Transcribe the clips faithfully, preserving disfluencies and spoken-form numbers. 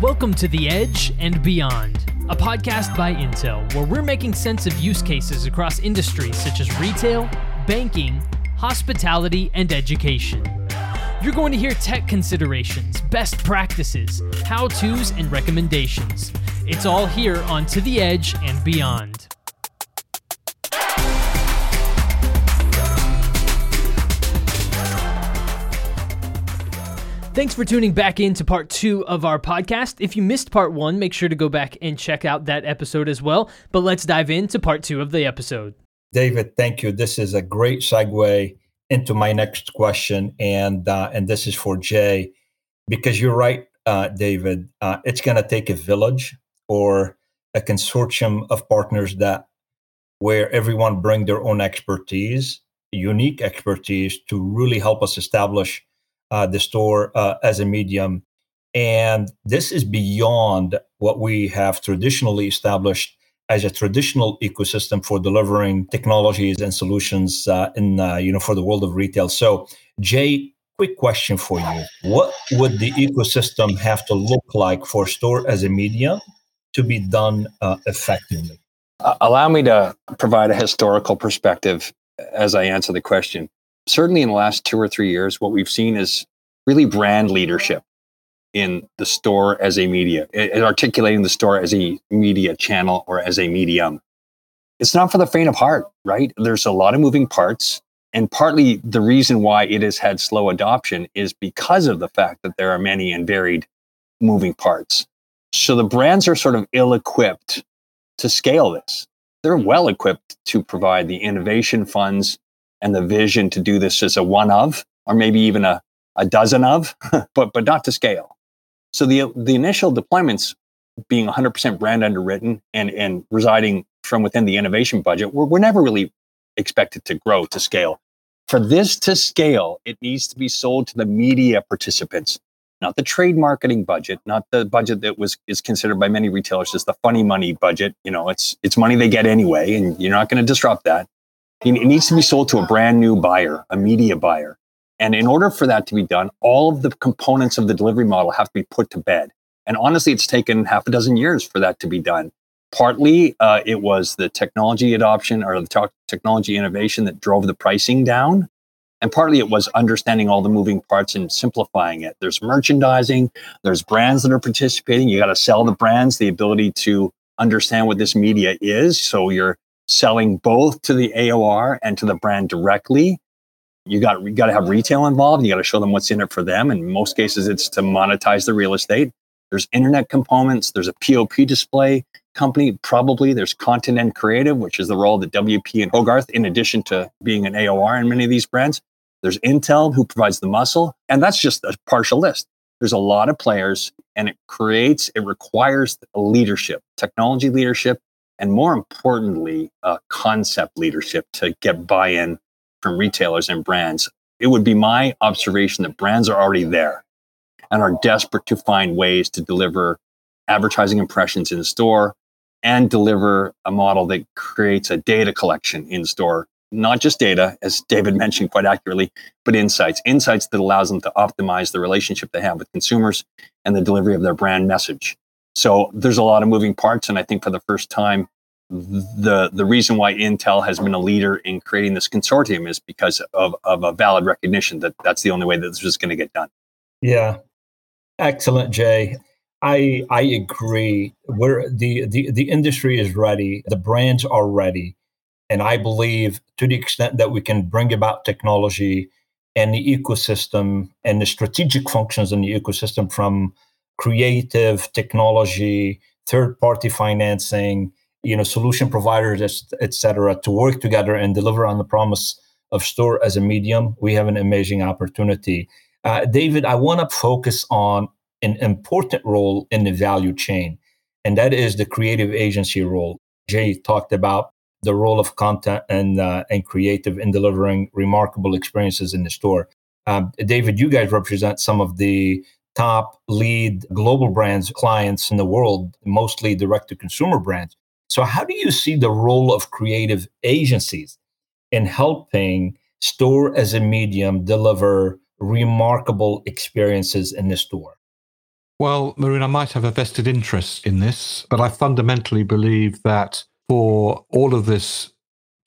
Welcome to The Edge and Beyond, a podcast by Intel, where we're making sense of use cases across industries such as retail, banking, hospitality, and education. You're going to hear tech considerations, best practices, how-tos, and recommendations. It's all here on To The Edge and Beyond. Thanks for tuning back in to part two of our podcast. If you missed part one, make sure to go back and check out that episode as well. But let's dive into part two of the episode. David, thank you. This is a great segue into my next question. And uh, and this is for Jay, because you're right, uh, David, uh, it's going to take a village or a consortium of partners that where everyone bring their own expertise, unique expertise, to really help us establish Uh, the store uh, as a medium. And this is beyond what we have traditionally established as a traditional ecosystem for delivering technologies and solutions uh, in uh, you know for the world of retail. So, Jay, quick question for you. What would the ecosystem have to look like for store as a medium to be done uh, effectively? Uh, allow me to provide a historical perspective as I answer the question. Certainly in the last two or three years, what we've seen is really brand leadership in the store as a media, in articulating the store as a media channel or as a medium. It's not for the faint of heart, right? There's a lot of moving parts. And partly the reason why it has had slow adoption is because of the fact that there are many and varied moving parts. So the brands are sort of ill-equipped to scale this. They're well-equipped to provide the innovation funds and the vision to do this as a one of, or maybe even a, a dozen of, but but not to scale. So the the initial deployments being one hundred percent brand underwritten and, and residing from within the innovation budget, we're, we're never really expected to grow to scale. For this to scale, it needs to be sold to the media participants, not the trade marketing budget, not the budget that was is considered by many retailers as the funny money budget. You know, it's it's money they get anyway, and you're not going to disrupt that. It needs to be sold to a brand new buyer, a media buyer. And in order for that to be done, all of the components of the delivery model have to be put to bed. And honestly, it's taken half a dozen years for that to be done. Partly, uh, it was the technology adoption or the to- technology innovation that drove the pricing down. And partly it was understanding all the moving parts and simplifying it. There's merchandising, there's brands that are participating. You got to sell the brands, the ability to understand what this media is. So you're selling both to the A O R and to the brand directly. You got, you got to have retail involved. You got to show them what's in it for them. In most cases, it's to monetize the real estate. There's internet components. There's a P O P display company, probably. There's content and creative, which is the role that W P and Hogarth, in addition to being an A O R in many of these brands. There's Intel, who provides the muscle. And that's just a partial list. There's a lot of players, and it creates, it requires leadership, technology leadership, and more importantly, uh, concept leadership to get buy-in from retailers and brands. It would be my observation that brands are already there and are desperate to find ways to deliver advertising impressions in store and deliver a model that creates a data collection in store, not just data, as David mentioned quite accurately, but insights, insights that allows them to optimize the relationship they have with consumers and the delivery of their brand message. So there's a lot of moving parts, and I think for the first time, the the reason why Intel has been a leader in creating this consortium is because of, of a valid recognition that that's the only way that this is going to get done. Yeah, excellent, Jay. I I agree. We're the, the the industry is ready, the brands are ready, and I believe to the extent that we can bring about technology and the ecosystem and the strategic functions in the ecosystem from creative, technology, third-party financing, you know, solution providers, et cetera, to work together and deliver on the promise of store as a medium, we have an amazing opportunity. Uh, David, I want to focus on an important role in the value chain, and that is the creative agency role. Jay talked about the role of content and uh, and creative in delivering remarkable experiences in the store. Uh, David, you guys represent some of the top lead global brands clients in the world, mostly direct-to-consumer brands. So how do you see the role of creative agencies in helping store as a medium deliver remarkable experiences in the store? Well, Maroon, I might have a vested interest in this, but I fundamentally believe that for all of this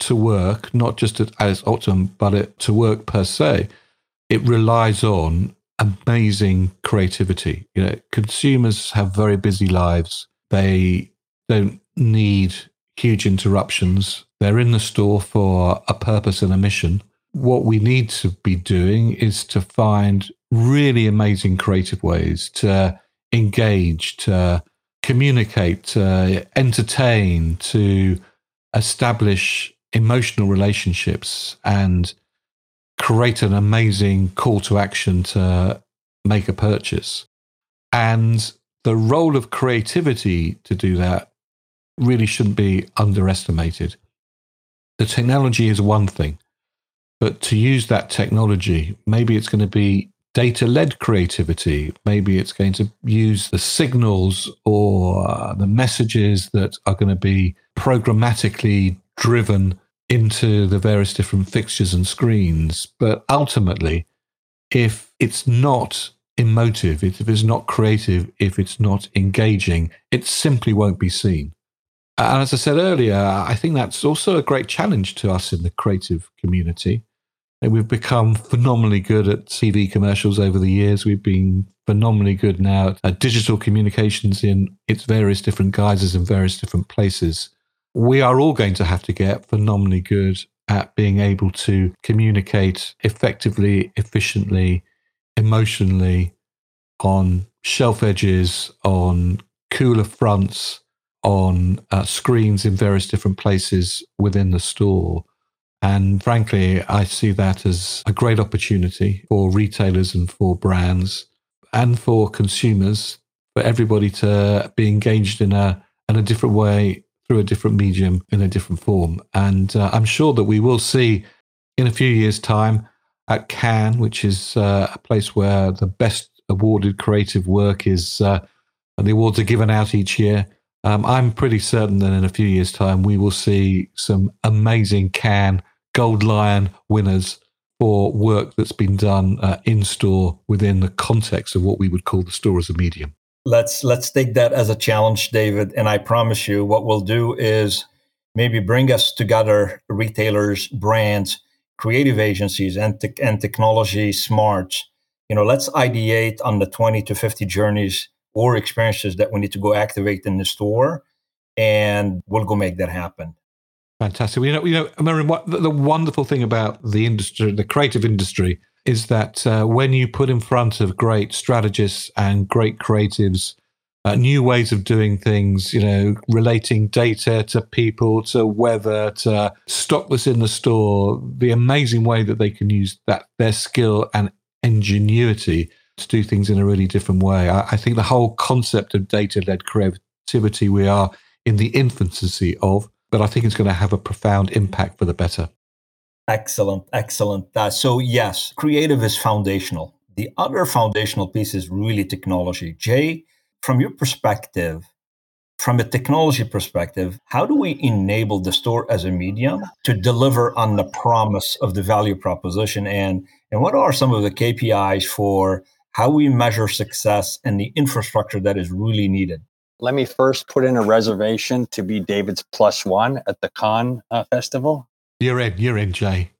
to work, not just as Optimum, but it, to work per se, it relies on amazing creativity. You know, consumers have very busy lives. They don't need huge interruptions. They're in the store for a purpose and a mission. What we need to be doing is to find really amazing creative ways to engage, to communicate, to entertain, to establish emotional relationships and create an amazing call to action to make a purchase. And the role of creativity to do that really shouldn't be underestimated. The technology is one thing, but to use that technology, maybe it's going to be data-led creativity. Maybe it's going to use the signals or the messages that are going to be programmatically driven into the various different fixtures and screens. But ultimately, if it's not emotive, if it's not creative, if it's not engaging, it simply won't be seen. And as I said earlier, I think that's also a great challenge to us in the creative community. We've become phenomenally good at T V commercials over the years. We've been phenomenally good now at digital communications in its various different guises and various different places. We are all going to have to get phenomenally good at being able to communicate effectively, efficiently, emotionally on shelf edges, on cooler fronts, on uh, screens in various different places within the store. And frankly, I see that as a great opportunity for retailers and for brands and for consumers, for everybody to be engaged in a in a different way, through a different medium, in a different form. And uh, I'm sure that we will see in a few years' time at Cannes, which is uh, a place where the best awarded creative work is, uh, and the awards are given out each year. Um, I'm pretty certain that in a few years' time, we will see some amazing Cannes Gold Lion winners for work that's been done uh, in store within the context of what we would call the store as a medium. Let's let's take that as a challenge, David. And I promise you, what we'll do is maybe bring us together, retailers, brands, creative agencies, and te- and technology smarts. You know, let's ideate on the twenty to fifty journeys or experiences that we need to go activate in the store, and we'll go make that happen. Fantastic. You know, you know, Maroon, what the wonderful thing about the industry, the creative industry, is that uh, when you put in front of great strategists and great creatives, uh, new ways of doing things, you know, relating data to people, to weather, to stock that's in the store, the amazing way that they can use that their skill and ingenuity to do things in a really different way. I, I think the whole concept of data-led creativity we are in the infancy of, but I think it's going to have a profound impact for the better. Excellent, excellent. Uh, so yes, creative is foundational. The other foundational piece is really technology. Jay, from your perspective, from a technology perspective, how do we enable the store as a medium to deliver on the promise of the value proposition? And, and what are some of the K P Is for how we measure success and the infrastructure that is really needed? Let me first put in a reservation to be David's plus one at the Cannes uh, Festival. You're in, you're in, Jay.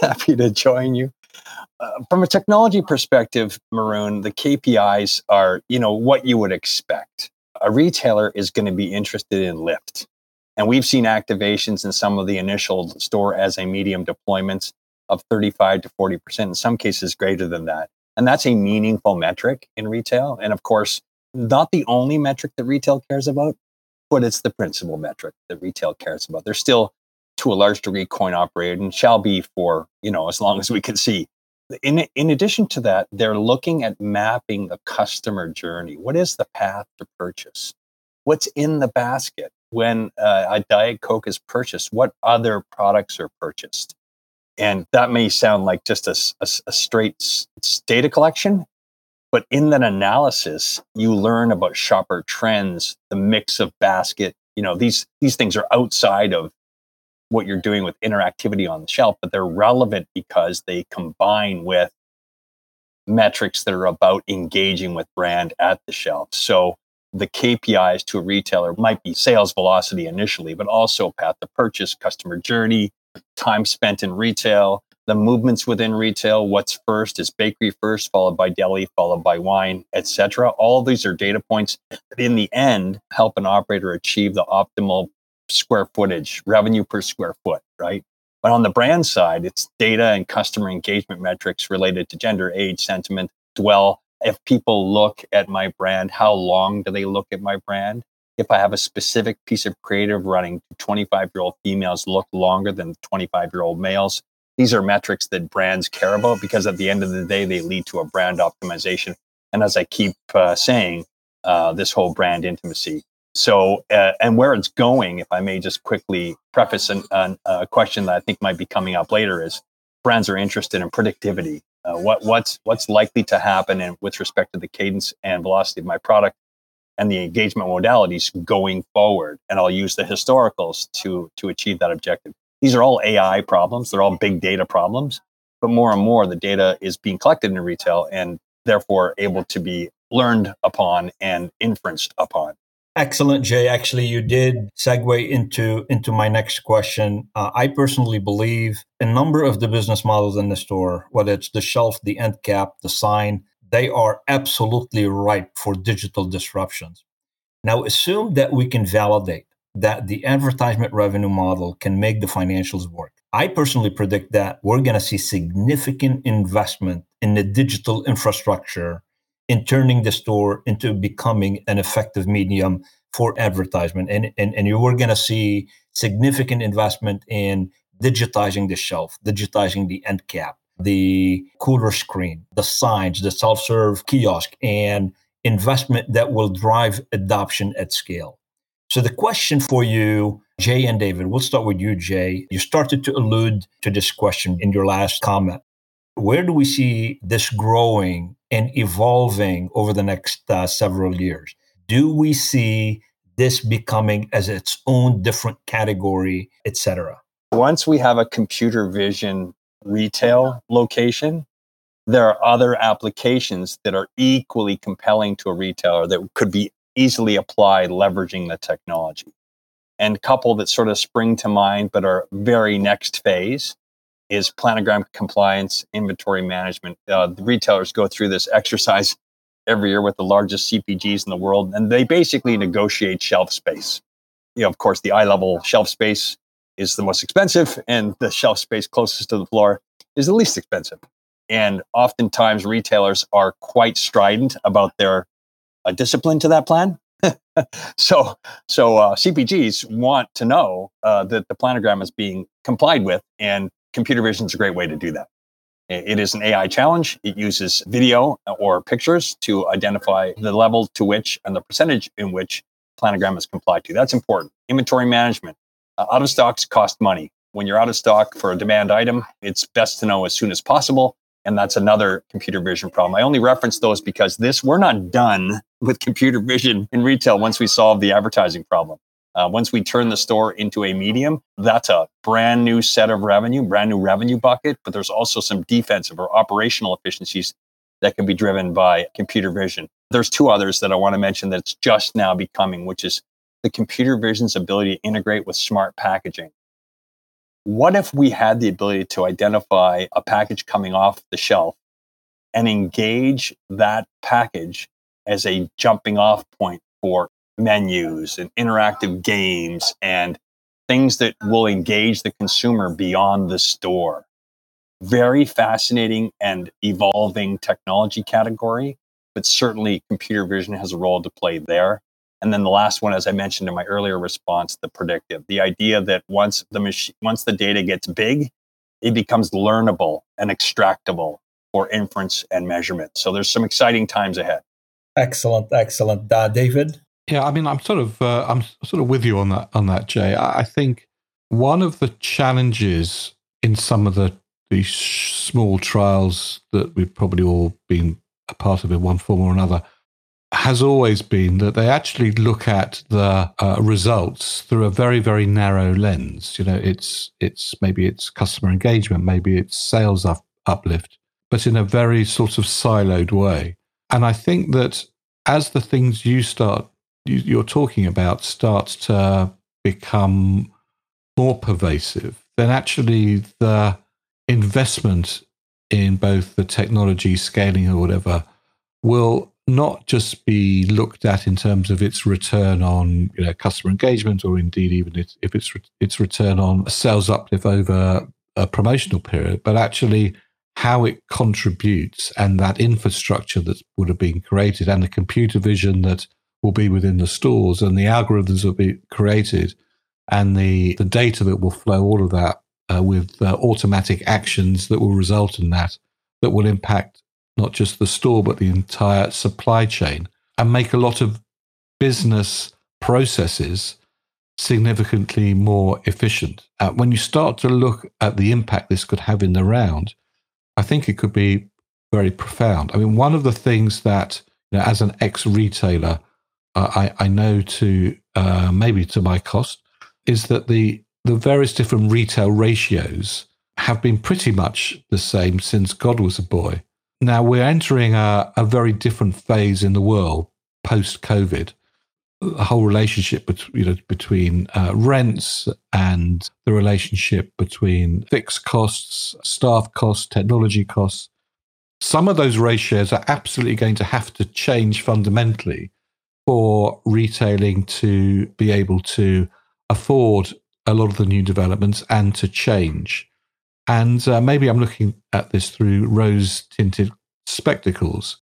Happy to join you. Uh, from a technology perspective, Maroon, the K P Is are, you know, what you would expect. A retailer is going to be interested in lift. And we've seen activations in some of the initial store as a medium deployments of thirty-five to forty percent, in some cases greater than that. And that's a meaningful metric in retail. And of course, not the only metric that retail cares about, but it's the principal metric that retail cares about. They're still, to a large degree, coin operated and shall be for, you know, as long as we can see. In, in addition to that, they're looking at mapping the customer journey. What is the path to purchase? What's in the basket when uh, a Diet Coke is purchased? What other products are purchased? And that may sound like just a, a, a straight s- data collection, but in that analysis, you learn about shopper trends, the mix of basket. You know, these these things are outside of what you're doing with interactivity on the shelf, but they're relevant because they combine with metrics that are about engaging with brand at the shelf. So the K P Is to a retailer might be sales velocity initially, but also path to purchase, customer journey, time spent in retail, the movements within retail, what's first, is bakery first, followed by deli, followed by wine, et cetera. All of these are data points that in the end help an operator achieve the optimal square footage, revenue per square foot, right? But on the brand side, it's data and customer engagement metrics related to gender, age, sentiment, dwell. If people look at my brand, how long do they look at my brand? If I have a specific piece of creative running, twenty-five-year-old females look longer than twenty-five-year-old males. These are metrics that brands care about because at the end of the day, they lead to a brand optimization. And as I keep uh, saying, uh, this whole brand intimacy. So, uh, and where it's going, if I may just quickly preface an, an, a question that I think might be coming up later is brands are interested in predictivity. Uh, what what's what's likely to happen and with respect to the cadence and velocity of my product and the engagement modalities going forward. And I'll use the historicals to to achieve that objective. These are all A I problems. They're all big data problems. But more and more, the data is being collected in retail and therefore able to be learned upon and inferenced upon. Excellent, Jay. Actually, you did segue into, into my next question. Uh, I personally believe a number of the business models in the store, whether it's the shelf, the end cap, the sign, they are absolutely ripe for digital disruptions. Now, assume that we can validate that the advertisement revenue model can make the financials work. I personally predict that we're going to see significant investment in the digital infrastructure in turning the store into becoming an effective medium for advertisement. And, and, and you were going to see significant investment in digitizing the shelf, digitizing the end cap, the cooler screen, the signs, the self-serve kiosk, and investment that will drive adoption at scale. So the question for you, Jay and David, we'll start with you, Jay. You started to allude to this question in your last comment. Where do we see this growing and evolving over the next uh, several years? Do we see this becoming as its own different category, et cetera? Once we have a computer vision retail location, there are other applications that are equally compelling to a retailer that could be easily applied leveraging the technology. And a couple that sort of spring to mind but are very next phase is planogram compliance, inventory management. Uh, the retailers go through this exercise every year with the largest C P Gs in the world, and they basically negotiate shelf space. You know, of course, the eye-level shelf space is the most expensive, and the shelf space closest to the floor is the least expensive. And oftentimes, retailers are quite strident about their uh, discipline to that plan. So, so uh, C P Gs want to know uh, that the planogram is being complied with, and computer vision is a great way to do that. It is an A I challenge. It uses video or pictures to identify the level to which and the percentage in which planogram is complied to. That's important. Inventory management. Uh, out of stocks cost money. When you're out of stock for a demand item, it's best to know as soon as possible. And that's another computer vision problem. I only reference those because this, we're not done with computer vision in retail once we solve the advertising problem. Uh, once we turn the store into a medium, that's a brand new set of revenue, brand new revenue bucket. But there's also some defensive or operational efficiencies that can be driven by computer vision. There's two others that I want to mention that's just now becoming, which is the computer vision's ability to integrate with smart packaging. What if we had the ability to identify a package coming off the shelf and engage that package as a jumping off point for menus and interactive games and things that will engage the consumer beyond the store? Very fascinating and evolving technology category, but certainly computer vision has a role to play there. And then the last one, as I mentioned in my earlier response, the predictive, the idea that once the machine, once the data gets big, it becomes learnable and extractable for inference and measurement. So there's some exciting times ahead. Excellent, excellent. Uh, David? Yeah, I mean, I'm sort of uh, I'm sort of with you on that on that, Jay. I, I think one of the challenges in some of the the sh- small trials that we've probably all been a part of in one form or another has always been that they actually look at the uh, results through a very very narrow lens. You know, it's it's maybe it's customer engagement, maybe it's sales up, uplift, but in a very sort of siloed way. And I think that as the things you start, you, you're talking about start to become more pervasive, then actually the investment in both the technology scaling or whatever will not just be looked at in terms of its return on, you know, customer engagement, or indeed even if, if it's re its return on sales uplift over a promotional period, but actually how it contributes and that infrastructure that would have been created and the computer vision that will be within the stores and the algorithms that will be created and the, the data that will flow, all of that uh, with uh, automatic actions that will result in that, that will impact not just the store, but the entire supply chain, and make a lot of business processes significantly more efficient. Uh, when you start to look at the impact this could have in the round, I think it could be very profound. I mean, one of the things that, you know, as an ex-retailer, uh, I, I know to uh, maybe to my cost, is that the, the various different retail ratios have been pretty much the same since God was a boy. Now, we're entering a, a very different phase in the world post-COVID. The whole relationship between, you know, between uh, rents and the relationship between fixed costs, staff costs, technology costs, some of those ratios are absolutely going to have to change fundamentally for retailing to be able to afford a lot of the new developments and to change. And uh, maybe I'm looking at this through rose-tinted spectacles,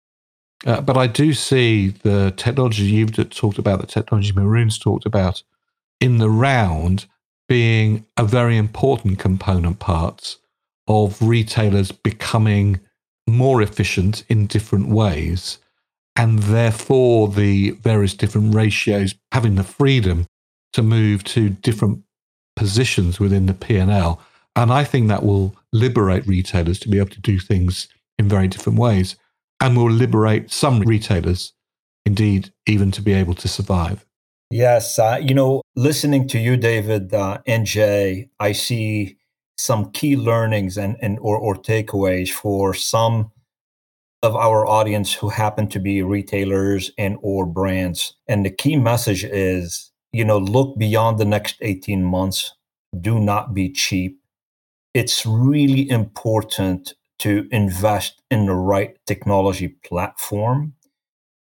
uh, but I do see the technology you've talked about, the technology Maroon's talked about, in the round being a very important component part of retailers becoming more efficient in different ways, and therefore the various different ratios having the freedom to move to different positions within the P and L. And I think that will liberate retailers to be able to do things in very different ways, and will liberate some retailers, indeed, even to be able to survive. Yes. Uh, you know, listening to you, David uh, and Jay, I see some key learnings and, and or, or takeaways for some of our audience who happen to be retailers and or brands. And the key message is, you know, look beyond the next eighteen months. Do not be cheap. It's really important to invest in the right technology platform.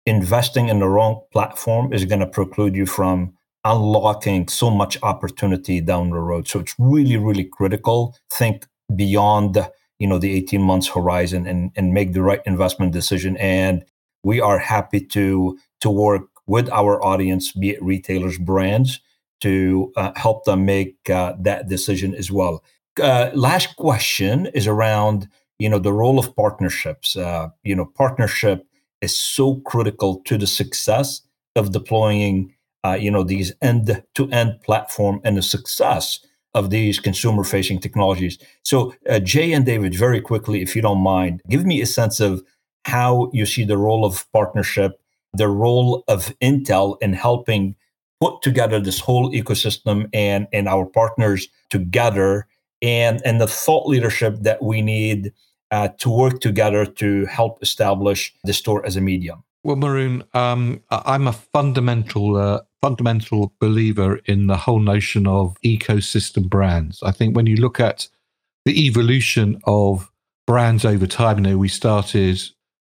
Investing in the wrong platform is going to preclude you from unlocking so much opportunity down the road. So it's really, really critical. Think beyond, you know, the eighteen months horizon and, and make the right investment decision. And we are happy to, to work with our audience, be it retailers, brands, to uh, help them make uh, that decision as well. Uh, last question is around, you know, the role of partnerships. Uh, you know, partnership is so critical to the success of deploying, uh, you know, these end-to-end platform and the success of these consumer-facing technologies. So, uh, Jay and David, very quickly, if you don't mind, give me a sense of how you see the role of partnership, the role of Intel in helping put together this whole ecosystem and, and our partners together, and and the thought leadership that we need uh, to work together to help establish the store as a medium. Well, Maroon, um, I'm a fundamental uh, fundamental believer in the whole notion of ecosystem brands. I think when you look at the evolution of brands over time, you know, we started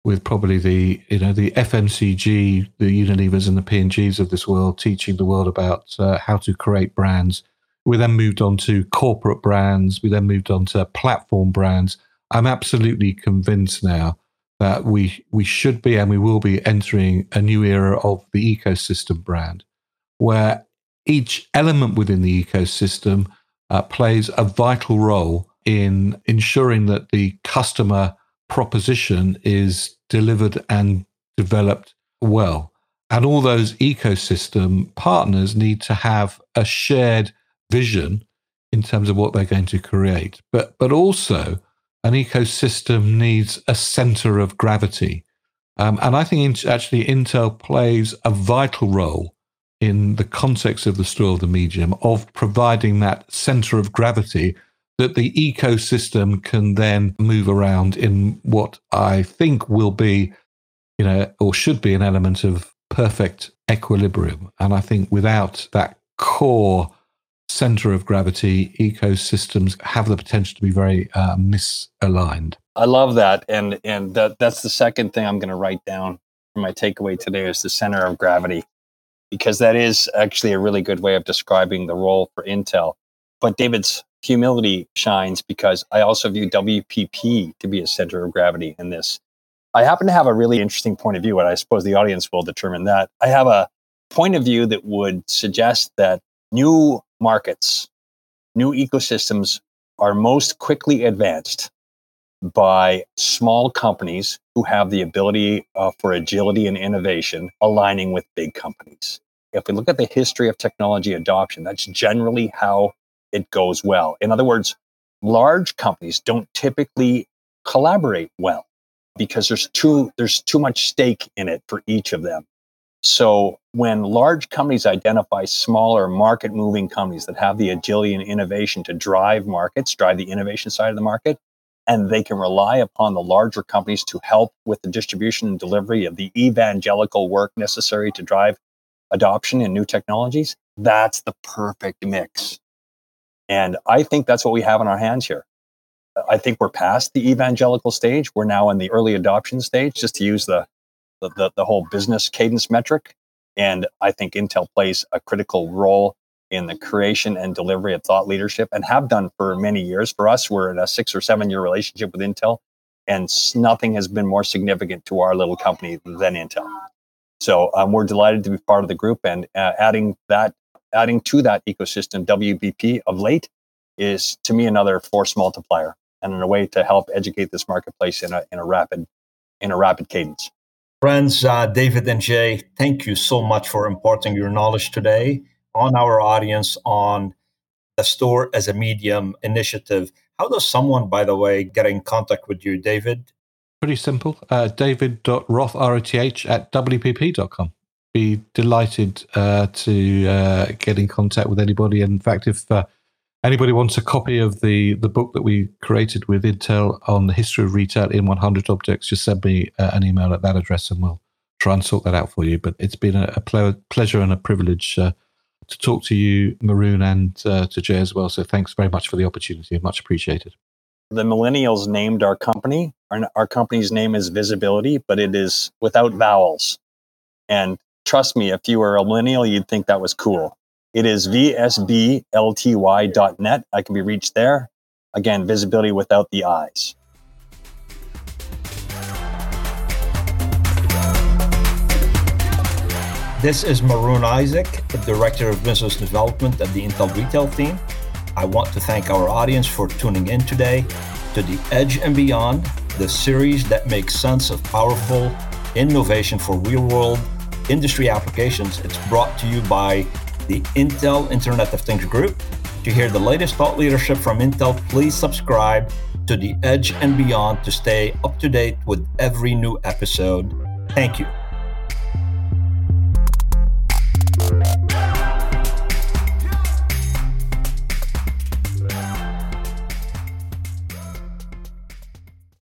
with probably the you know the F M C G, the Unilevers and the P and Gs of this world, teaching the world about uh, how to create brands. We then moved on to corporate brands. We then moved on to platform brands. I'm absolutely convinced now that we we should be and we will be entering a new era of the ecosystem brand, where each element within the ecosystem uh, plays a vital role in ensuring that the customer proposition is delivered and developed well. And all those ecosystem partners need to have a shared vision in terms of what they're going to create. But but also, an ecosystem needs a center of gravity. Um, and I think in, actually Intel plays a vital role in the context of the store of the medium of providing that center of gravity that the ecosystem can then move around in what I think will be, you know, or should be an element of perfect equilibrium. And I think without that core center of gravity, ecosystems have the potential to be very uh, misaligned. I love that. And and that that's the second thing I'm going to write down for my takeaway today is the center of gravity, because that is actually a really good way of describing the role for Intel. But David's humility shines because I also view W P P to be a center of gravity in this. I happen to have a really interesting point of view, and I suppose the audience will determine that. I have a point of view that would suggest that new markets, new ecosystems are most quickly advanced by small companies who have the ability uh, for agility and innovation aligning with big companies. If we look at the history of technology adoption, that's generally how it goes well. In other words, large companies don't typically collaborate well because there's too, there's too much stake in it for each of them. So when large companies identify smaller market-moving companies that have the agility and innovation to drive markets, drive the innovation side of the market, and they can rely upon the larger companies to help with the distribution and delivery of the evangelical work necessary to drive adoption in new technologies, that's the perfect mix. And I think that's what we have in our hands here. I think we're past the evangelical stage. We're now in the early adoption stage, just to use the The, the whole business cadence metric. And I think Intel plays a critical role in the creation and delivery of thought leadership and have done for many years. For us, we're in a six or seven year relationship with Intel, and nothing has been more significant to our little company than Intel. So um, we're delighted to be part of the group, and uh, adding that, adding to that ecosystem, W B P of late is to me another force multiplier and in a way to help educate this marketplace in a, in a rapid, in a rapid cadence. Friends, uh, David and Jay, thank you so much for imparting your knowledge today on our audience on the Store as a Medium initiative. How does someone, by the way, get in contact with you, David? Pretty simple. Uh, David.Roth, R O T H, at W P P dot com. Be delighted uh, to uh, get in contact with anybody. In fact, if uh, anybody wants a copy of the, the book that we created with Intel on the history of retail in one hundred objects, just send me uh, an email at that address and we'll try and sort that out for you. But it's been a, a ple- pleasure and a privilege uh, to talk to you, Maroon, and uh, to Jay as well. So thanks very much for the opportunity. Much appreciated. The millennials named our company. Our, our company's name is Visibility, but it is without vowels. And trust me, if you were a millennial, you'd think that was cool. It is v s b l t y dot net. I can be reached there. Again, visibility without the eyes. This is Maroon Isaac, the Director of Business Development at the Intel Retail team. I want to thank our audience for tuning in today to The Edge and Beyond, the series that makes sense of powerful innovation for real-world industry applications. It's brought to you by the Intel Internet of Things Group. To hear the latest thought leadership from Intel, please subscribe to The Edge and Beyond to stay up to date with every new episode. Thank you.